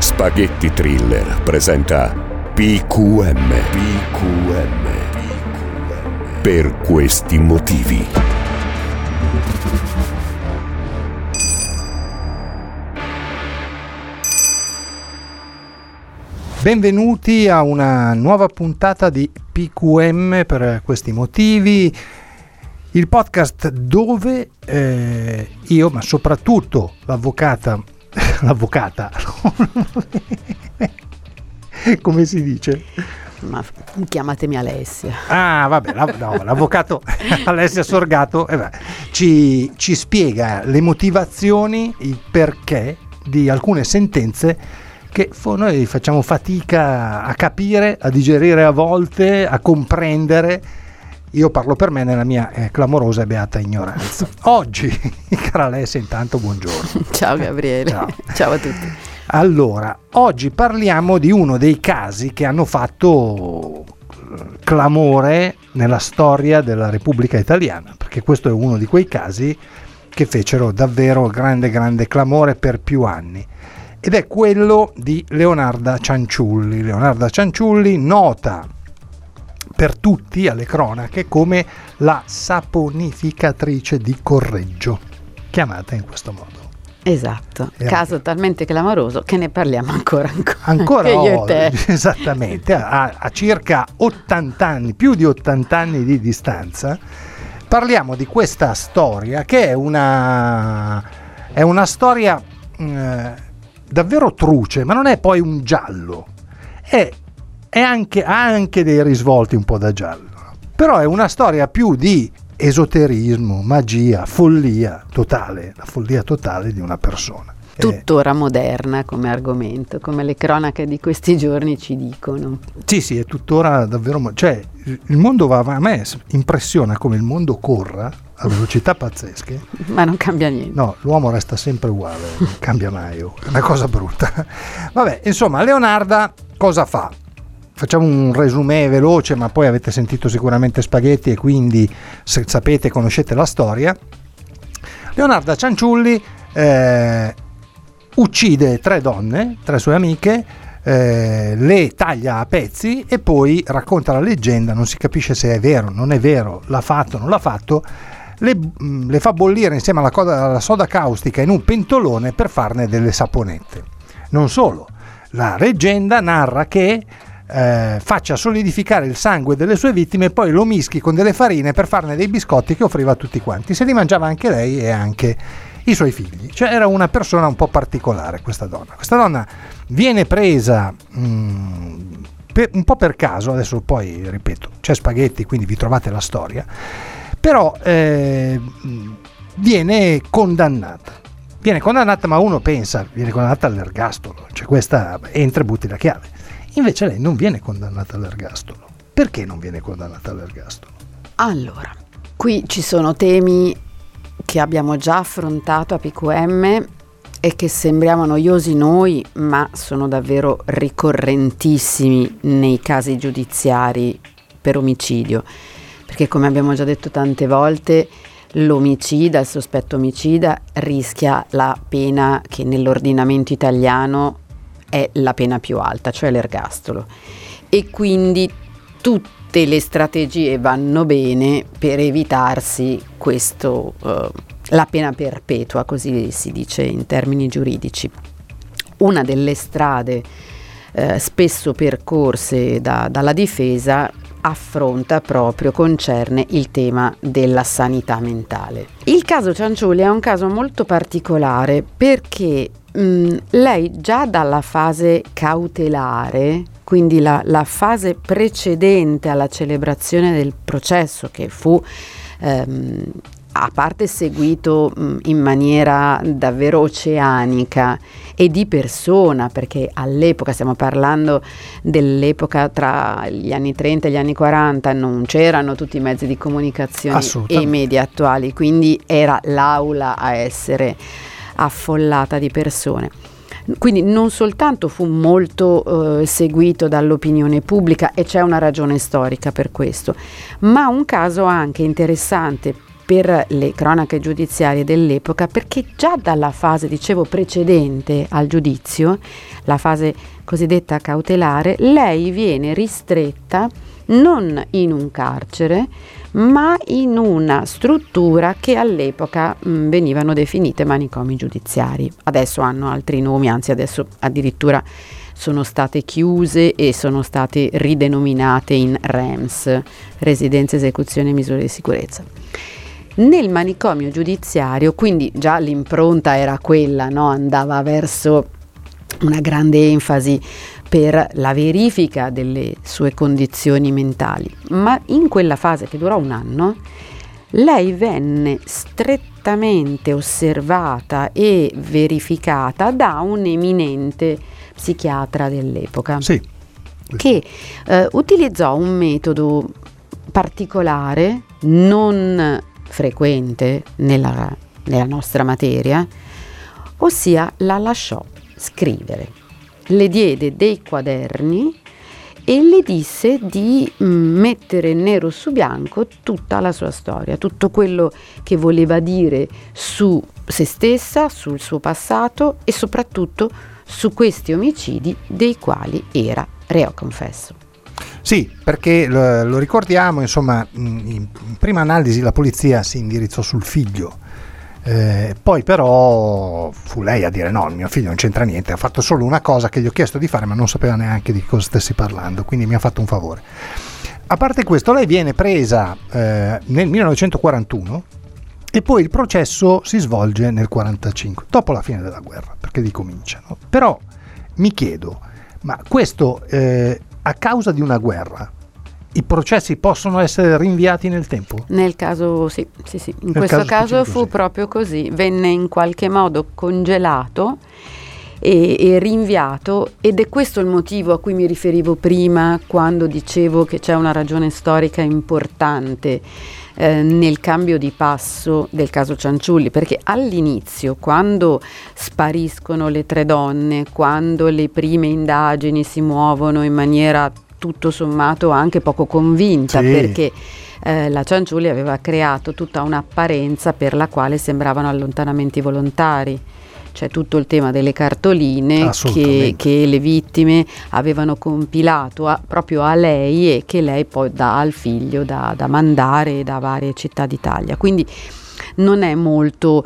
Spaghetti Thriller presenta PQM. Per questi motivi. Benvenuti a una nuova puntata di PQM per questi motivi. Il podcast dove io, ma soprattutto l'avvocata come si dice? Ma chiamatemi Alessia. L'avvocato Alessia Sorgato ci spiega le motivazioni, il perché di alcune sentenze che noi facciamo fatica a capire, a digerire, a volte a comprendere. Io parlo per me nella mia clamorosa e beata ignoranza. Oggi, cara Alessia, intanto buongiorno. Ciao Gabriele, ciao a tutti. Allora, oggi parliamo di uno dei casi che hanno fatto clamore nella storia della Repubblica Italiana, perché questo è uno di quei casi che fecero davvero grande clamore per più anni. Ed è quello di Leonarda Cianciulli. Leonarda Cianciulli, nota per tutti alle cronache come la saponificatrice di Correggio, chiamata in questo modo. Esatto, caso talmente clamoroso che ne parliamo ancora io e te. Esattamente, a circa 80 anni, più di 80 anni di distanza, parliamo di questa storia che è una storia davvero truce, ma non è poi un giallo, ha anche dei risvolti un po' da giallo, però è una storia più di esoterismo, magia, follia totale, la follia totale di una persona. Tuttora moderna come argomento, come le cronache di questi giorni ci dicono. Sì, è tuttora davvero, cioè il mondo va, a me impressiona come il mondo corra a velocità pazzesche. Ma non cambia niente. No, l'uomo resta sempre uguale, non cambia mai, è una cosa brutta. Vabbè, insomma, Leonarda cosa fa? Facciamo un resumé veloce, ma poi avete sentito sicuramente Spaghetti e quindi se sapete, conoscete la storia. Leonarda Cianciulli uccide 3 donne, 3 sue amiche, le taglia a pezzi e poi racconta la leggenda, non si capisce se è vero, non è vero, l'ha fatto, non l'ha fatto, le fa bollire insieme alla soda caustica in un pentolone per farne delle saponette. Non solo, la leggenda narra che faccia solidificare il sangue delle sue vittime e poi lo mischi con delle farine per farne dei biscotti che offriva a tutti quanti. Se li mangiava anche lei e anche i suoi figli. Cioè era una persona un po' particolare questa donna. Questa donna viene presa un po' per caso, adesso poi ripeto, c'è Spaghetti quindi vi trovate la storia, però viene condannata. Viene condannata, ma uno pensa, viene condannata all'ergastolo, cioè questa entra e butti la chiave. Invece lei non viene condannata all'ergastolo. Perché non viene condannata all'ergastolo? Allora, qui ci sono temi che abbiamo già affrontato a PQM e che sembriamo noiosi noi, ma sono davvero ricorrentissimi nei casi giudiziari per omicidio. Perché come abbiamo già detto tante volte, l'omicida, il sospetto omicida rischia la pena che nell'ordinamento italiano è la pena più alta, cioè l'ergastolo, e quindi tutte le strategie vanno bene per evitarsi questo, la pena perpetua, così si dice in termini giuridici. Una delle strade spesso percorse dalla difesa affronta proprio, concerne il tema della sanità mentale. Il caso Cianciulli è un caso molto particolare perché lei già dalla fase cautelare, quindi la fase precedente alla celebrazione del processo che fu a parte seguito in maniera davvero oceanica e di persona, perché all'epoca, stiamo parlando dell'epoca tra gli anni 30 e gli anni 40, non c'erano tutti i mezzi di comunicazione e i media attuali, quindi era l'aula a essere affollata di persone. Quindi non soltanto fu molto seguito dall'opinione pubblica, e c'è una ragione storica per questo, ma un caso anche interessante per le cronache giudiziarie dell'epoca, perché già dalla fase, dicevo, precedente al giudizio, la fase cosiddetta cautelare, lei viene ristretta non in un carcere, ma in una struttura che all'epoca venivano definite manicomi giudiziari. Adesso hanno altri nomi, anzi adesso addirittura sono state chiuse e sono state ridenominate in REMS, residenze, esecuzione e misure di sicurezza. Nel manicomio giudiziario, quindi già l'impronta era quella, no? Andava verso una grande enfasi per la verifica delle sue condizioni mentali, ma in quella fase, che durò un anno, lei venne strettamente osservata e verificata da un eminente psichiatra dell'epoca, sì, che utilizzò un metodo particolare, non frequente nella nostra materia, ossia la lasciò scrivere. Le diede dei quaderni e le disse di mettere nero su bianco tutta la sua storia, tutto quello che voleva dire su se stessa, sul suo passato e soprattutto su questi omicidi dei quali era reo confesso. Sì, perché lo ricordiamo, insomma, in prima analisi la polizia si indirizzò sul figlio. Poi però fu lei a dire: no, il mio figlio non c'entra niente, ha fatto solo una cosa che gli ho chiesto di fare, ma non sapeva neanche di cosa stessi parlando, quindi mi ha fatto un favore. A parte questo, lei viene presa nel 1941 e poi il processo si svolge nel 45, dopo la fine della guerra, perché ricominciano. Però mi chiedo, ma questo a causa di una guerra i processi possono essere rinviati nel tempo? Nel caso sì. In questo caso fu proprio così, venne in qualche modo congelato e rinviato, ed è questo il motivo a cui mi riferivo prima quando dicevo che c'è una ragione storica importante nel cambio di passo del caso Cianciulli, perché all'inizio, quando spariscono le tre donne, quando le prime indagini si muovono in maniera tutto sommato anche poco convinta, sì, perché la Cianciulli aveva creato tutta un'apparenza per la quale sembravano allontanamenti volontari, cioè tutto il tema delle cartoline che le vittime avevano compilato proprio a lei e che lei poi dà al figlio da mandare da varie città d'Italia. Quindi non è molto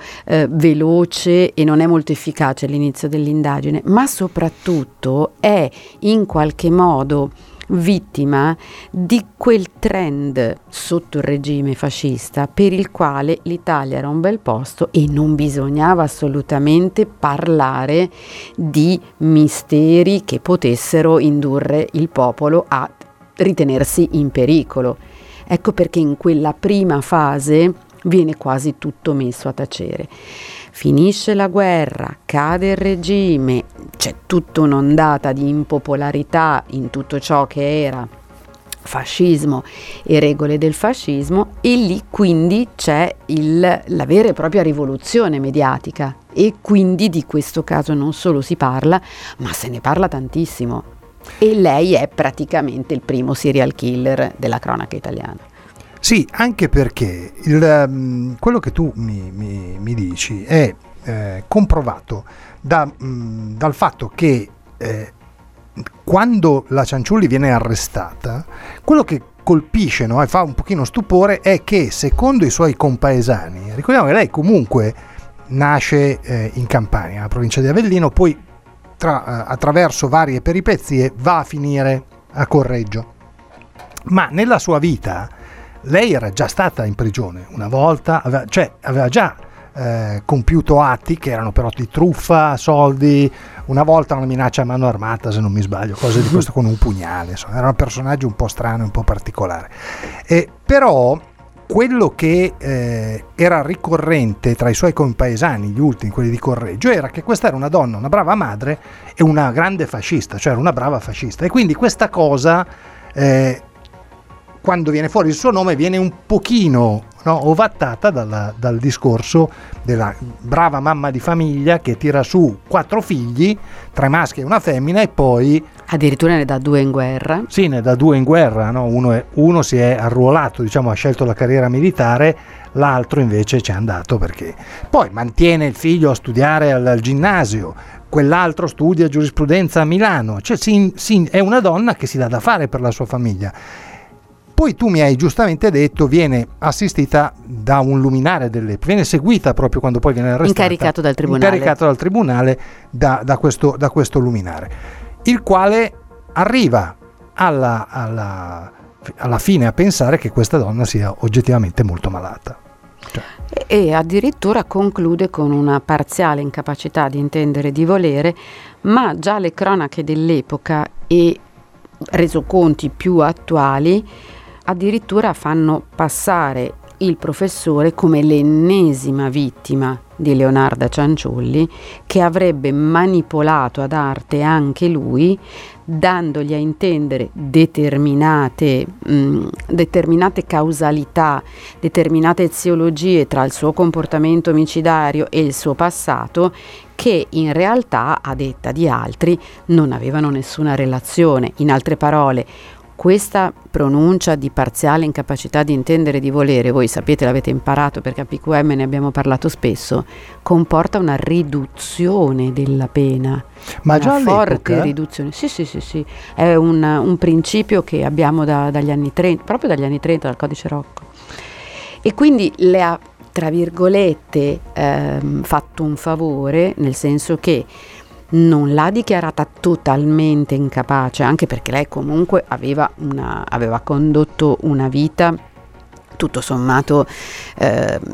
veloce e non è molto efficace l'inizio dell'indagine, ma soprattutto è in qualche modo vittima di quel trend sotto il regime fascista per il quale l'Italia era un bel posto e non bisognava assolutamente parlare di misteri che potessero indurre il popolo a ritenersi in pericolo. Ecco perché in quella prima fase viene quasi tutto messo a tacere. Finisce la guerra, cade il regime, c'è tutta un'ondata di impopolarità in tutto ciò che era fascismo e regole del fascismo, e lì quindi c'è la vera e propria rivoluzione mediatica, e quindi di questo caso non solo si parla, ma se ne parla tantissimo, e lei è praticamente il primo serial killer della cronaca italiana. Sì, anche perché quello che tu mi dici è comprovato dal fatto che quando la Cianciulli viene arrestata, quello che colpisce, no, e fa un pochino stupore, è che secondo i suoi compaesani, ricordiamo che lei comunque nasce in Campania, nella provincia di Avellino, poi attraverso varie peripezie va a finire a Correggio, ma nella sua vita lei era già stata in prigione una volta, aveva già compiuto atti che erano però di truffa, soldi, una volta una minaccia a mano armata, se non mi sbaglio, cose di questo, con un pugnale, insomma, era un personaggio un po' strano, un po' particolare. Però quello che era ricorrente tra i suoi compaesani, gli ultimi, quelli di Correggio, era che questa era una donna, una brava madre e una grande fascista, cioè era una brava fascista. E quindi questa cosa, quando viene fuori il suo nome, viene un pochino ovattata dal discorso della brava mamma di famiglia che tira su 4 figli, 3 maschi e una femmina, e poi addirittura ne dà 2 in guerra. Sì, ne dà 2 in guerra, no? Uno si è arruolato, ha scelto la carriera militare, l'altro invece c'è andato perché poi mantiene il figlio a studiare al ginnasio, quell'altro studia giurisprudenza a Milano, cioè è una donna che si dà da fare per la sua famiglia. Poi tu mi hai giustamente detto viene assistita da un luminare dell'epoca, viene seguita proprio quando poi viene arrestata, incaricato dal tribunale da questo luminare, il quale arriva alla fine a pensare che questa donna sia oggettivamente molto malata. E addirittura conclude con una parziale incapacità di intendere e di volere, ma già le cronache dell'epoca e resoconti più attuali addirittura fanno passare il professore come l'ennesima vittima di Leonarda Cianciulli, che avrebbe manipolato ad arte anche lui, dandogli a intendere determinate causalità, determinate eziologie tra il suo comportamento omicidario e il suo passato, che in realtà, a detta di altri, non avevano nessuna relazione. In altre parole, questa pronuncia di parziale incapacità di intendere e di volere, voi sapete, l'avete imparato perché a PQM ne abbiamo parlato spesso, comporta una riduzione della pena, ma una già forte riduzione. Sì, è un principio che abbiamo dagli anni 30, proprio dagli anni 30 dal Codice Rocco, e quindi le ha, tra virgolette, fatto un favore, nel senso che non l'ha dichiarata totalmente incapace, anche perché lei comunque aveva condotto una vita tutto sommato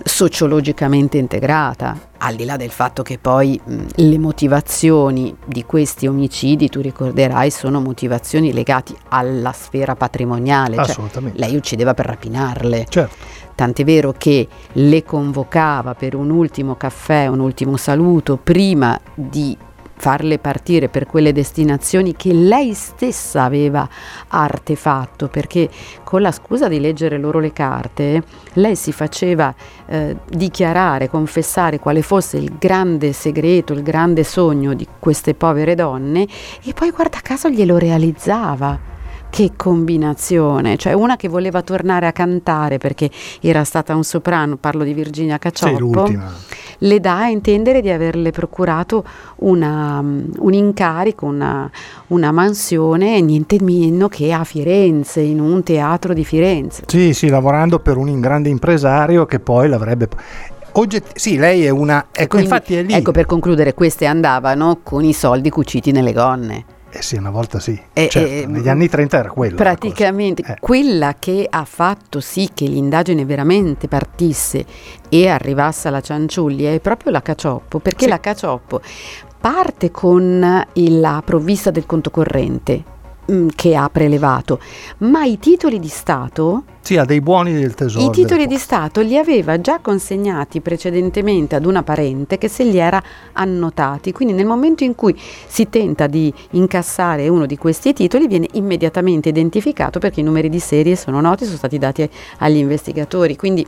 sociologicamente integrata, al di là del fatto che poi le motivazioni di questi omicidi, tu ricorderai, sono motivazioni legate alla sfera patrimoniale, cioè lei uccideva per rapinarle, certo. Tant'è vero che le convocava per un ultimo caffè, un ultimo saluto prima di farle partire per quelle destinazioni che lei stessa aveva artefatto, perché con la scusa di leggere loro le carte lei si faceva dichiarare, confessare quale fosse il grande segreto, il grande sogno di queste povere donne, e poi guarda caso glielo realizzava. Che combinazione, cioè una che voleva tornare a cantare perché era stata un soprano, parlo di Virginia Cacioppo, le dà a intendere di averle procurato un incarico, una mansione, niente meno che a Firenze, in un teatro di Firenze. Sì, lavorando per un grande impresario che poi l'avrebbe... Sì, lei è una... Ecco, quindi, infatti è lì. Ecco, per concludere, queste andavano con i soldi cuciti nelle gonne. Sì, una volta sì, negli anni 30 era quello. Praticamente quella che ha fatto sì che l'indagine veramente partisse e arrivasse alla Cianciulli è proprio la Cacioppo, perché sì. La Cacioppo parte con la provvista del conto corrente che ha prelevato, ma i titoli di Stato... Sì, a dei buoni del tesoro. I titoli di Stato li aveva già consegnati precedentemente ad una parente che se li era annotati, quindi nel momento in cui si tenta di incassare uno di questi titoli viene immediatamente identificato perché i numeri di serie sono noti, sono stati dati agli investigatori. Quindi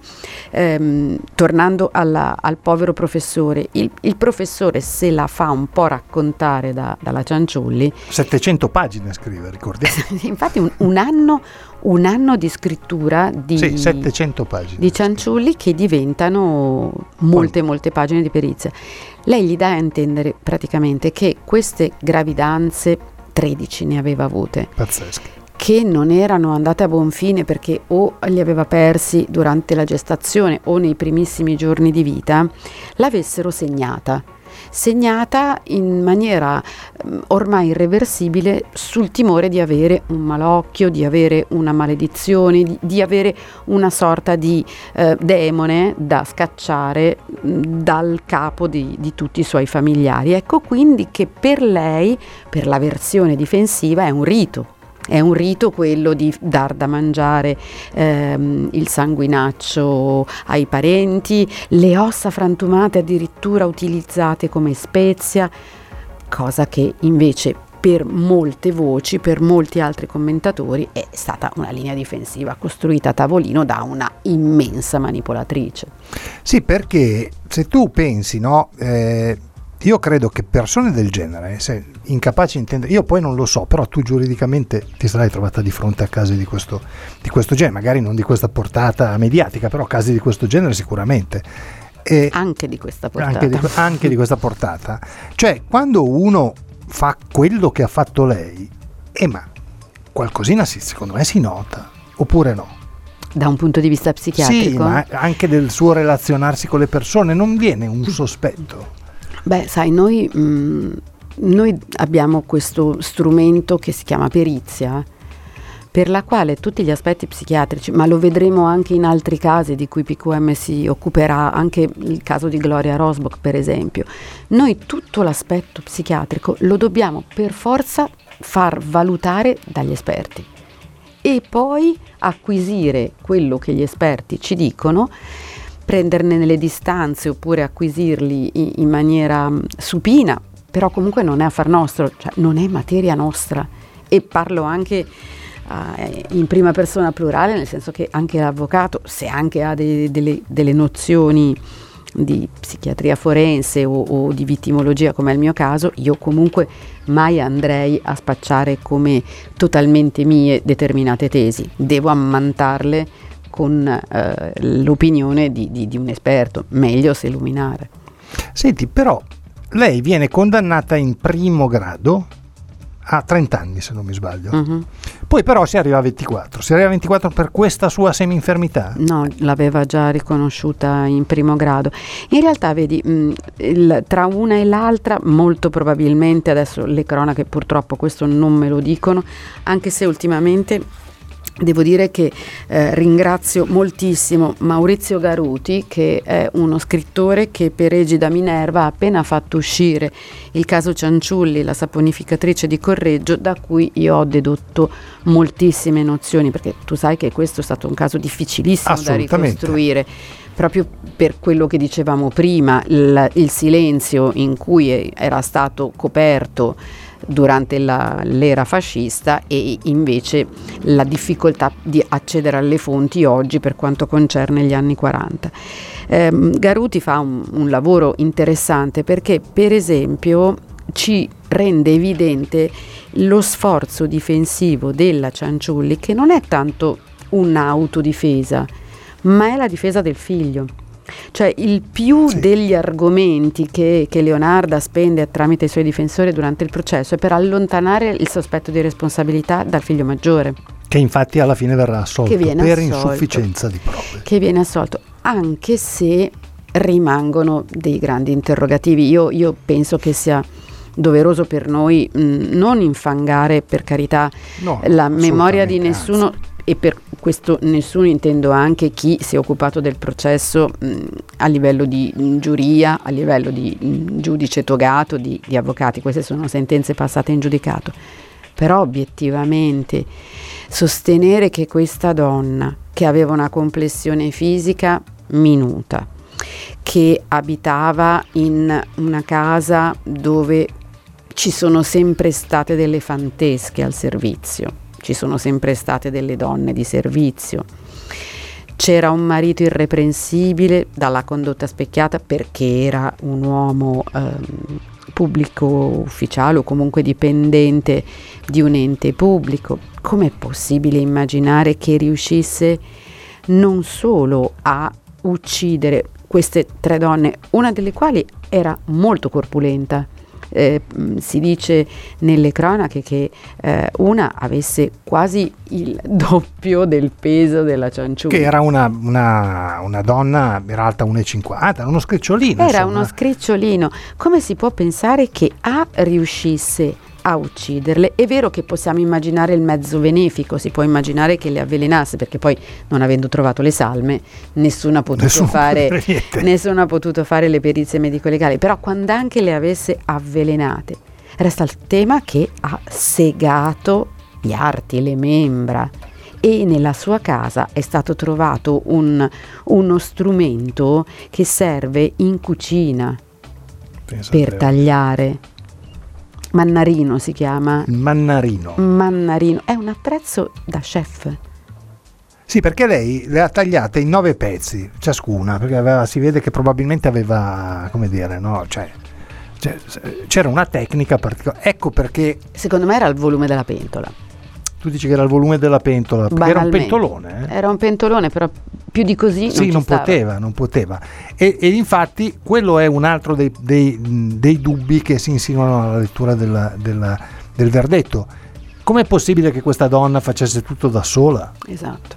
tornando al povero professore, il professore se la fa un po' raccontare dalla Cianciulli. 700 pagine scrive, ricordiamo. Infatti un anno di scrittura di 700 pagine di Cianciulli che diventano molte pagine di perizia. Lei gli dà a intendere praticamente che queste gravidanze, 13 ne aveva avute, pazzesche, che non erano andate a buon fine perché o li aveva persi durante la gestazione o nei primissimi giorni di vita, l'avessero segnata in maniera ormai irreversibile, sul timore di avere un malocchio, di avere una maledizione, di avere una sorta di demone da scacciare dal capo di tutti i suoi familiari. Ecco quindi che per lei, per la versione difensiva, è un rito. È un rito quello di dar da mangiare il sanguinaccio ai parenti, le ossa frantumate addirittura utilizzate come spezia, cosa che invece per molte voci, per molti altri commentatori è stata una linea difensiva costruita a tavolino da una immensa manipolatrice. Sì, perché se tu pensi, no, io credo che persone del genere, se incapaci di intendere, io poi non lo so, però tu giuridicamente ti sarai trovata di fronte a casi di questo genere, magari non di questa portata mediatica, però casi di questo genere sicuramente. E anche di questa portata. Anche di questa portata. Cioè, quando uno fa quello che ha fatto lei, ma qualcosina secondo me si nota, oppure no? Da un punto di vista psichiatrico? Sì, ma anche del suo relazionarsi con le persone, non viene un sospetto? Beh, sai, noi abbiamo questo strumento che si chiama perizia, per la quale tutti gli aspetti psichiatrici, ma lo vedremo anche in altri casi di cui PQM si occuperà, anche il caso di Gloria Rosbock per esempio, noi tutto l'aspetto psichiatrico lo dobbiamo per forza far valutare dagli esperti e poi acquisire quello che gli esperti ci dicono, prenderne le distanze oppure acquisirli in maniera supina, però comunque non è affar nostro, cioè non è materia nostra, e parlo anche in prima persona plurale, nel senso che anche l'avvocato, se anche ha delle nozioni di psichiatria forense o di vittimologia come è il mio caso, io comunque mai andrei a spacciare come totalmente mie determinate tesi, devo ammantarle con l'opinione di un esperto, meglio se illuminare. Senti, però lei viene condannata in primo grado a 30 anni se non mi sbaglio, uh-huh. Poi però si arriva a 24 per questa sua seminfermità? No, l'aveva già riconosciuta in primo grado. In realtà vedi, tra una e l'altra molto probabilmente, adesso le cronache purtroppo questo non me lo dicono, anche se ultimamente devo dire che ringrazio moltissimo Maurizio Garuti, che è uno scrittore che per Egida Minerva ha appena fatto uscire il caso Cianciulli, la saponificatrice di Correggio, da cui io ho dedotto moltissime nozioni, perché tu sai che questo è stato un caso difficilissimo da ricostruire, proprio per quello che dicevamo prima, il silenzio in cui era stato coperto durante l'era fascista e invece la difficoltà di accedere alle fonti oggi per quanto concerne gli anni 40. Garuti fa un lavoro interessante perché per esempio ci rende evidente lo sforzo difensivo della Cianciulli, che non è tanto un'autodifesa ma è la difesa del figlio. Cioè il più degli argomenti che Leonarda spende tramite i suoi difensori durante il processo è per allontanare il sospetto di responsabilità dal figlio maggiore, che infatti alla fine verrà assolto per insufficienza di prove, che viene assolto, anche se rimangono dei grandi interrogativi. Io penso che sia doveroso per noi non infangare, per carità, no, la memoria di nessuno, anzi. E per questo nessuno intendo anche chi si è occupato del processo a livello di giuria, a livello di giudice togato, di avvocati. Queste sono sentenze passate in giudicato, però obiettivamente sostenere che questa donna, che aveva una complessione fisica minuta, che abitava in una casa dove ci sono sempre state delle fantesche al servizio, ci sono sempre state delle donne di servizio, c'era un marito irreprensibile dalla condotta specchiata perché era un uomo pubblico ufficiale o comunque dipendente di un ente pubblico, com'è possibile immaginare che riuscisse non solo a uccidere queste tre donne, una delle quali era molto corpulenta? Si dice nelle cronache che una avesse quasi il doppio del peso della Cianciulli, che era una donna, era alta 1,50, uno scricciolino, era insomma. Uno scricciolino. Come si può pensare che riuscisse a ucciderle? È vero che possiamo immaginare il mezzo benefico, si può immaginare che le avvelenasse, perché poi, non avendo trovato le salme, nessuno ha potuto fare le perizie medico-legali, però quando anche le avesse avvelenate, resta il tema che ha segato sgraffiarti le membra, e nella sua casa è stato trovato uno strumento che serve in cucina. Penso per tagliare. Mannarino si chiama. Mannarino. È un attrezzo da chef. Sì, perché lei le ha tagliate in 9 pezzi ciascuna, perché si vede che probabilmente aveva, come dire, no? Cioè c'era una tecnica particolare. Ecco perché. Secondo me era il volume della pentola. Tu dici che era il volume della pentola, perché era un pentolone. Era un pentolone, però più di così sì, non poteva. E infatti quello è un altro dei dubbi che si insinuano alla lettura del verdetto. Com'è possibile che questa donna facesse tutto da sola? Esatto.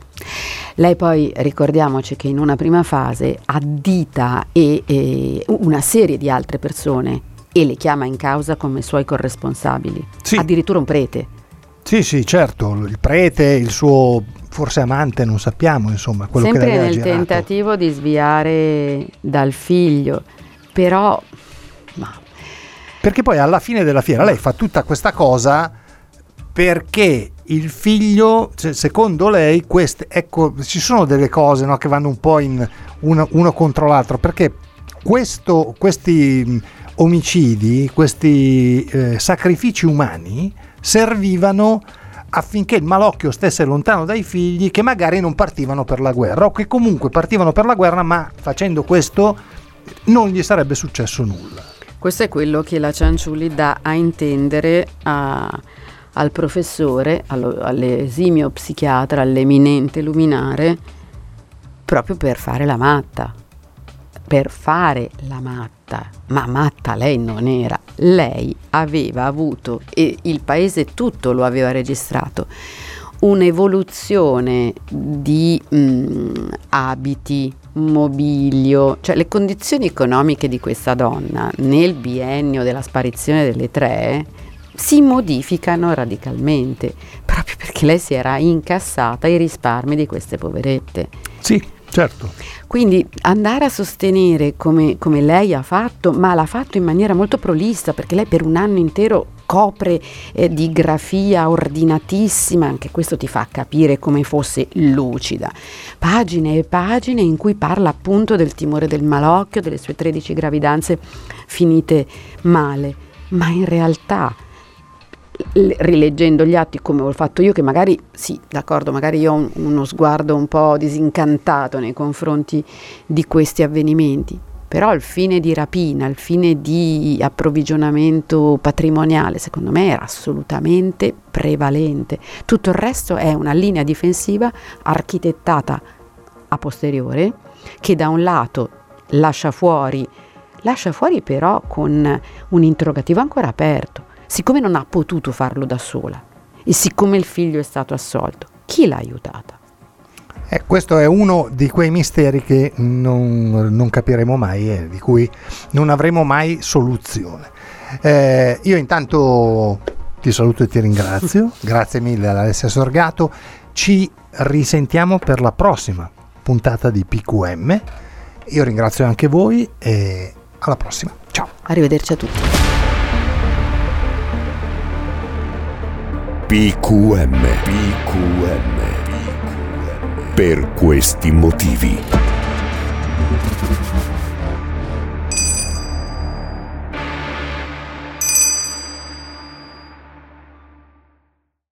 Lei poi, ricordiamoci che in una prima fase addita e una serie di altre persone e le chiama in causa come suoi corresponsabili, sì. Addirittura un prete. Sì, certo, il prete, il suo forse amante, non sappiamo, insomma, quello sempre che nel girato. Tentativo di sviare dal figlio, però perché poi alla fine della fiera lei fa tutta questa cosa perché il figlio, secondo lei, ci sono delle cose, no, che vanno un po' in uno contro l'altro, perché questi omicidi, questi sacrifici umani servivano affinché il malocchio stesse lontano dai figli, che magari non partivano per la guerra o che comunque partivano per la guerra, ma facendo questo non gli sarebbe successo nulla. Questo è quello che la Cianciulli dà a intendere al professore, all'esimio psichiatra, all'eminente luminare, proprio per fare la matta. Ma matta lei non era, lei aveva avuto, e il paese tutto lo aveva registrato, un'evoluzione di abiti, mobilio, cioè le condizioni economiche di questa donna nel biennio della sparizione delle 3 si modificano radicalmente, proprio perché lei si era incassata i risparmi di queste poverette. Sì. Certo. Quindi andare a sostenere come lei ha fatto, ma l'ha fatto in maniera molto prolissa, perché lei per un anno intero copre di grafia ordinatissima, anche questo ti fa capire come fosse lucida, pagine e pagine in cui parla appunto del timore del malocchio, delle sue 13 gravidanze finite male, ma in realtà rileggendo gli atti, come ho fatto io, che magari sì, d'accordo, magari io ho uno sguardo un po' disincantato nei confronti di questi avvenimenti, però al fine di rapina, al fine di approvvigionamento patrimoniale, secondo me era assolutamente prevalente. Tutto il resto è una linea difensiva architettata a posteriore, che da un lato lascia fuori però con un interrogativo ancora aperto. Siccome non ha potuto farlo da sola e siccome il figlio è stato assolto, chi l'ha aiutata? Questo è uno di quei misteri che non capiremo mai e di cui non avremo mai soluzione. Io intanto ti saluto e ti ringrazio. Grazie mille ad Alessia Sorgato. Ci risentiamo per la prossima puntata di PQM. Io ringrazio anche voi e alla prossima. Ciao. Arrivederci a tutti. PQM. Per questi motivi.